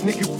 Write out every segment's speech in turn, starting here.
Nigga.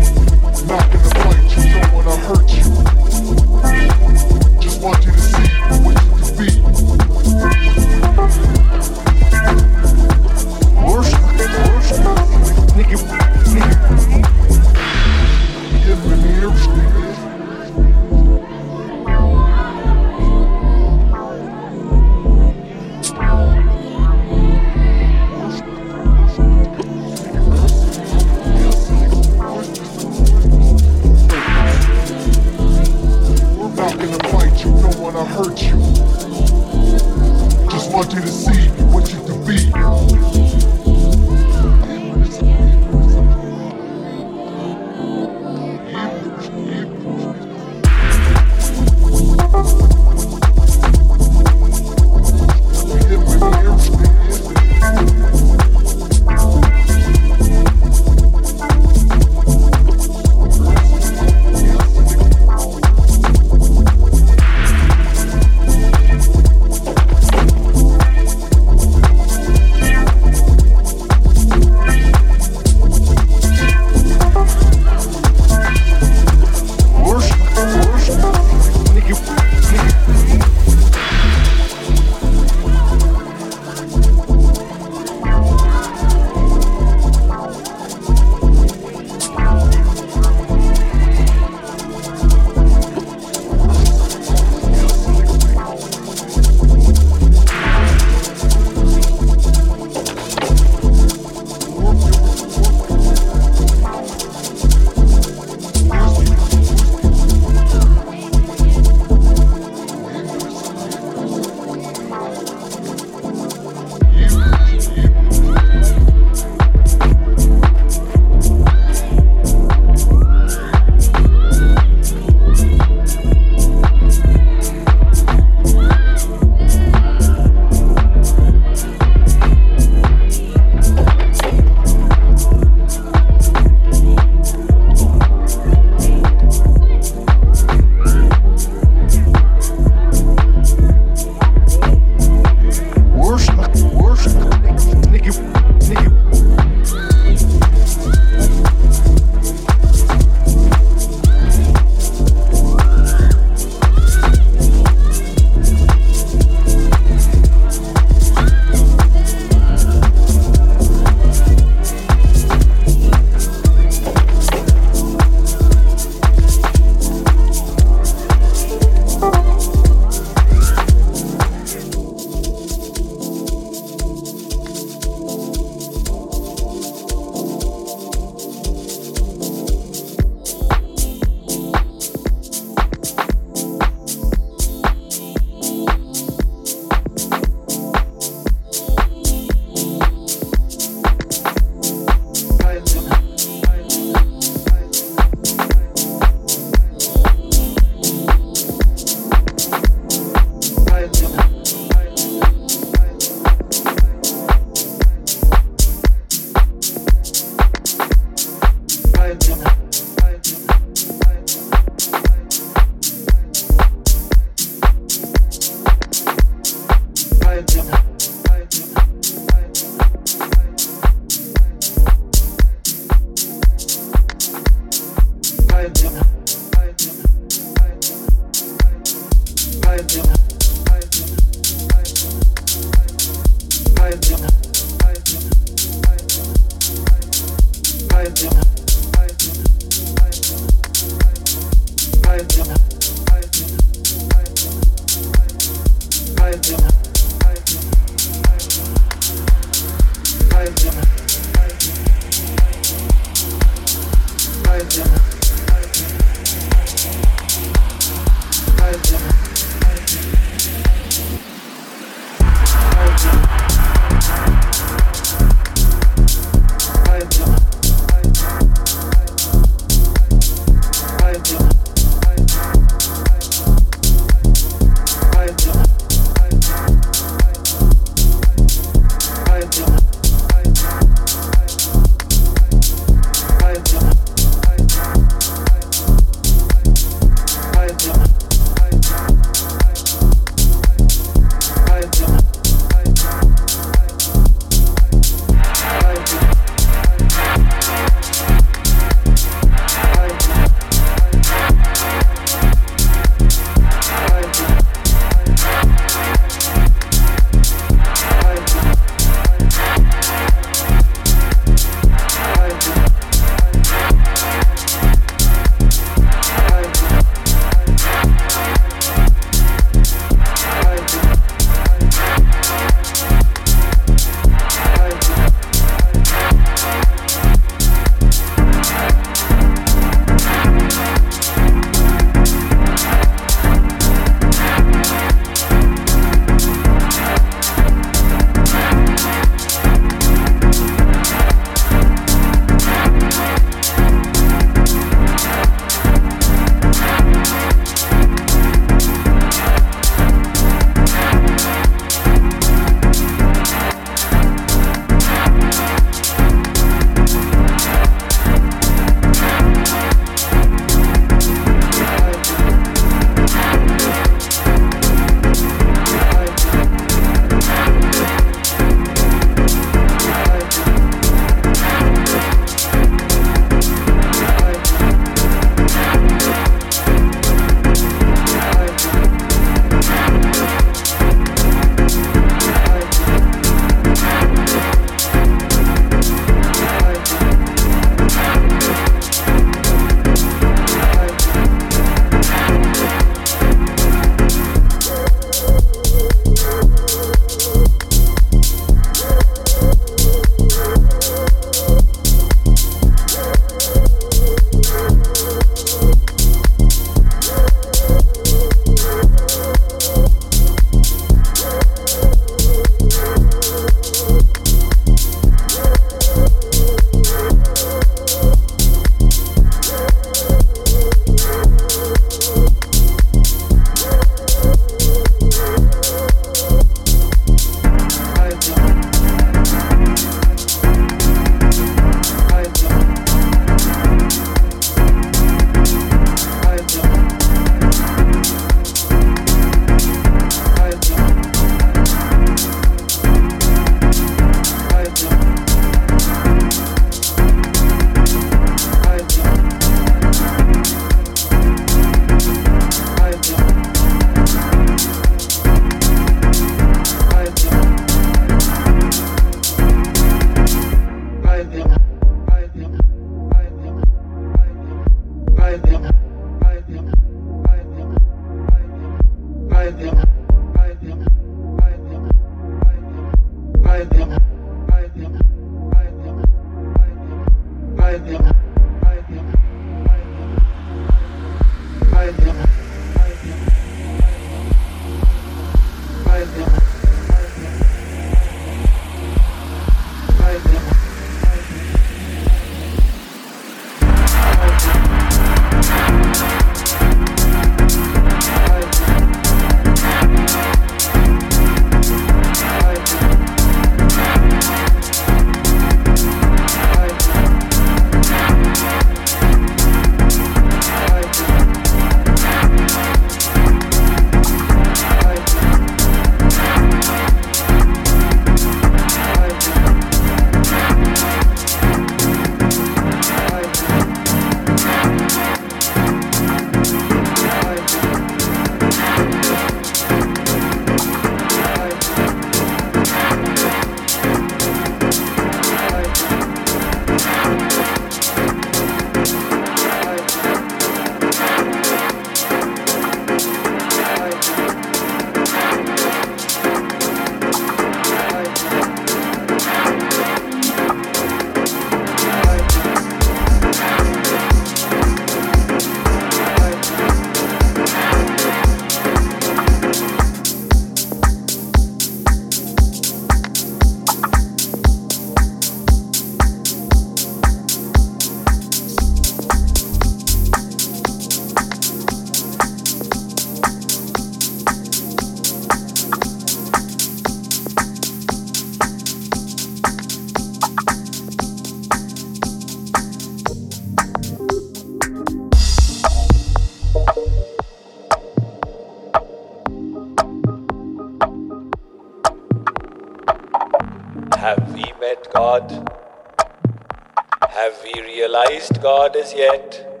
God as yet?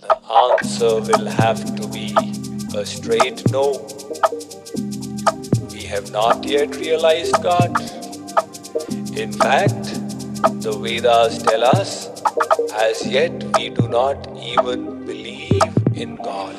The answer will have to be a straight no. We have not yet realized God. In fact, the Vedas tell us, as yet we do not even believe in God.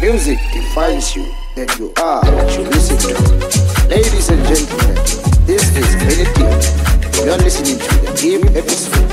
Music defines you, then you are what you listen to. Ladies and gentlemen, this is Benny Deep. You are listening to the Deep episode.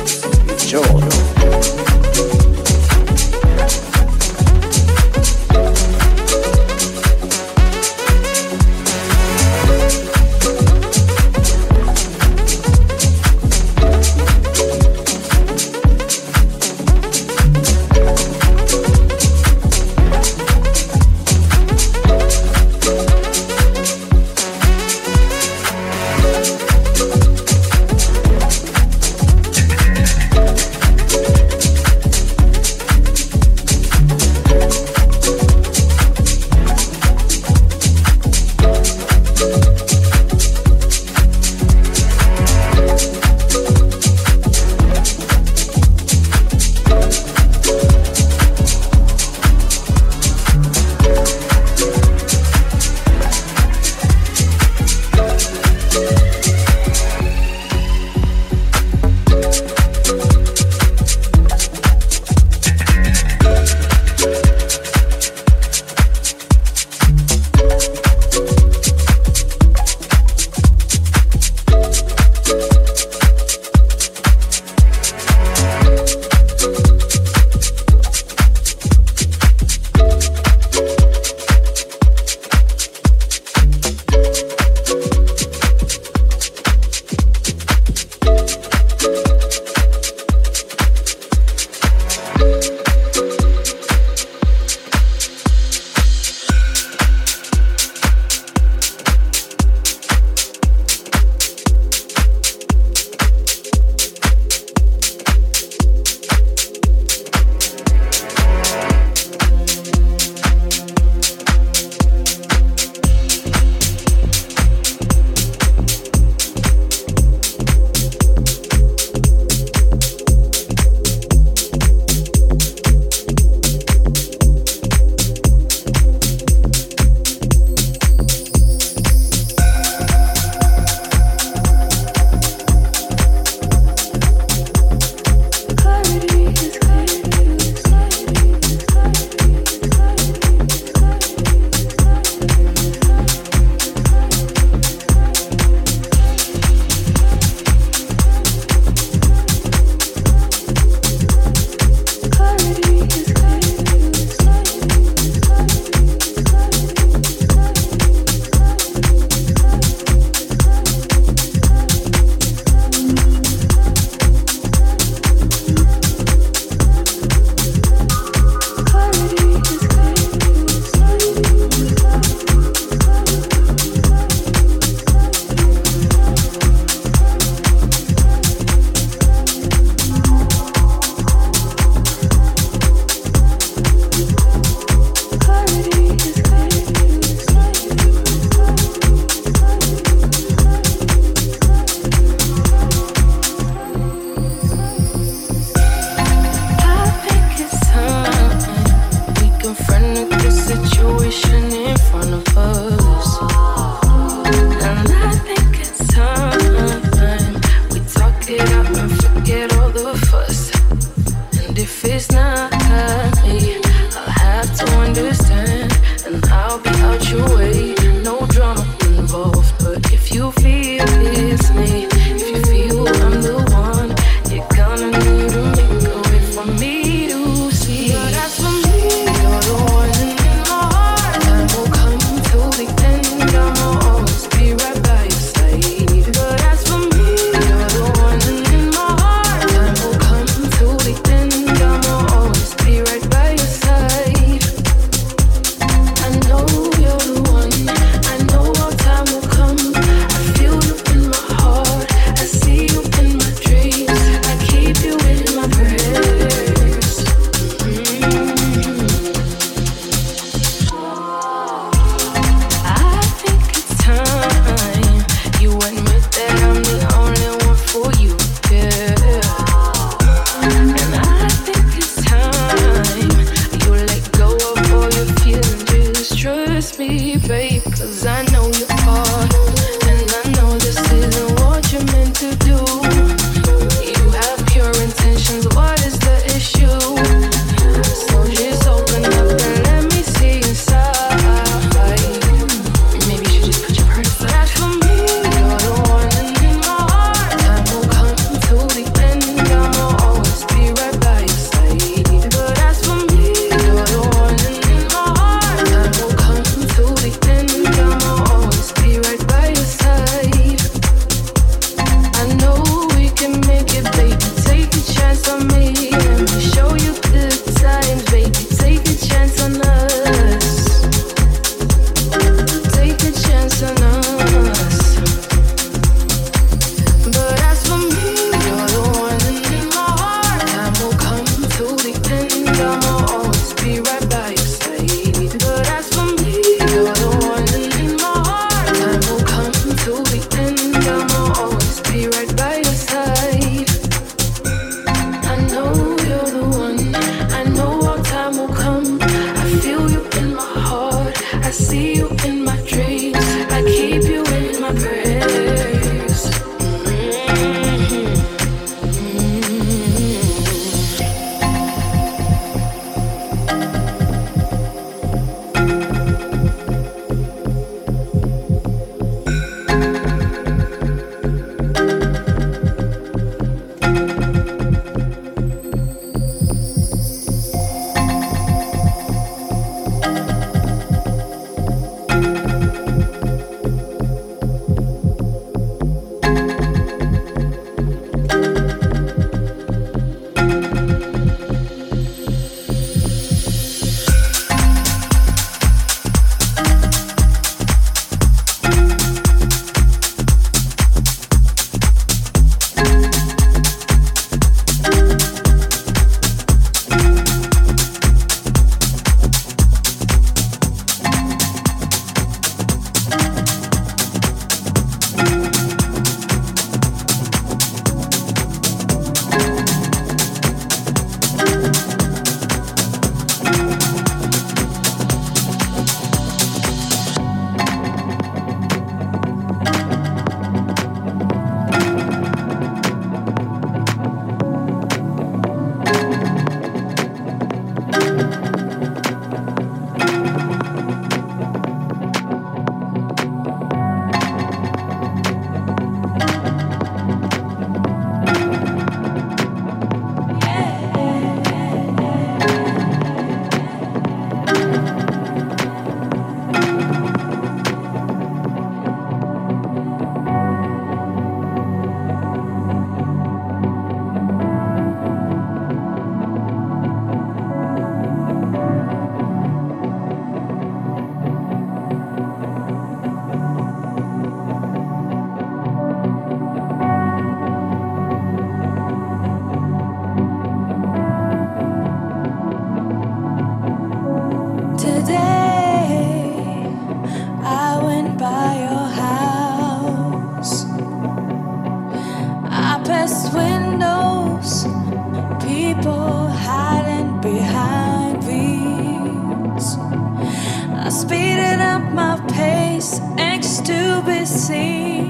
be seen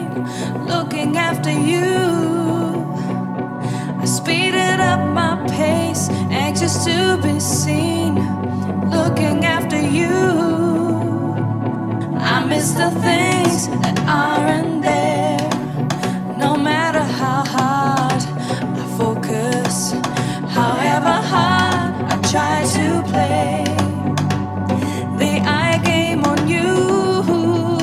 looking after you. I speeded up my pace, anxious to be seen looking after you. I miss the things that aren't there. No matter how hard I focus, however hard I try to play the I game on you,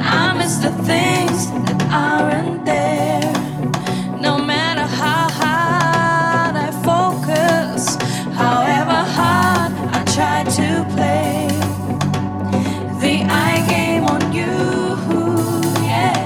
I miss the things that aren't there. No matter how hard I focus, however hard I try to play the I game on you, yeah.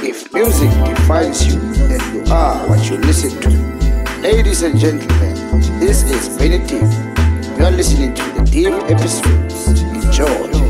If music defines you, then you are what you listen to. Ladies and gentlemen, this is Benny Deep. You are listening to the Deep episode. Enjoy.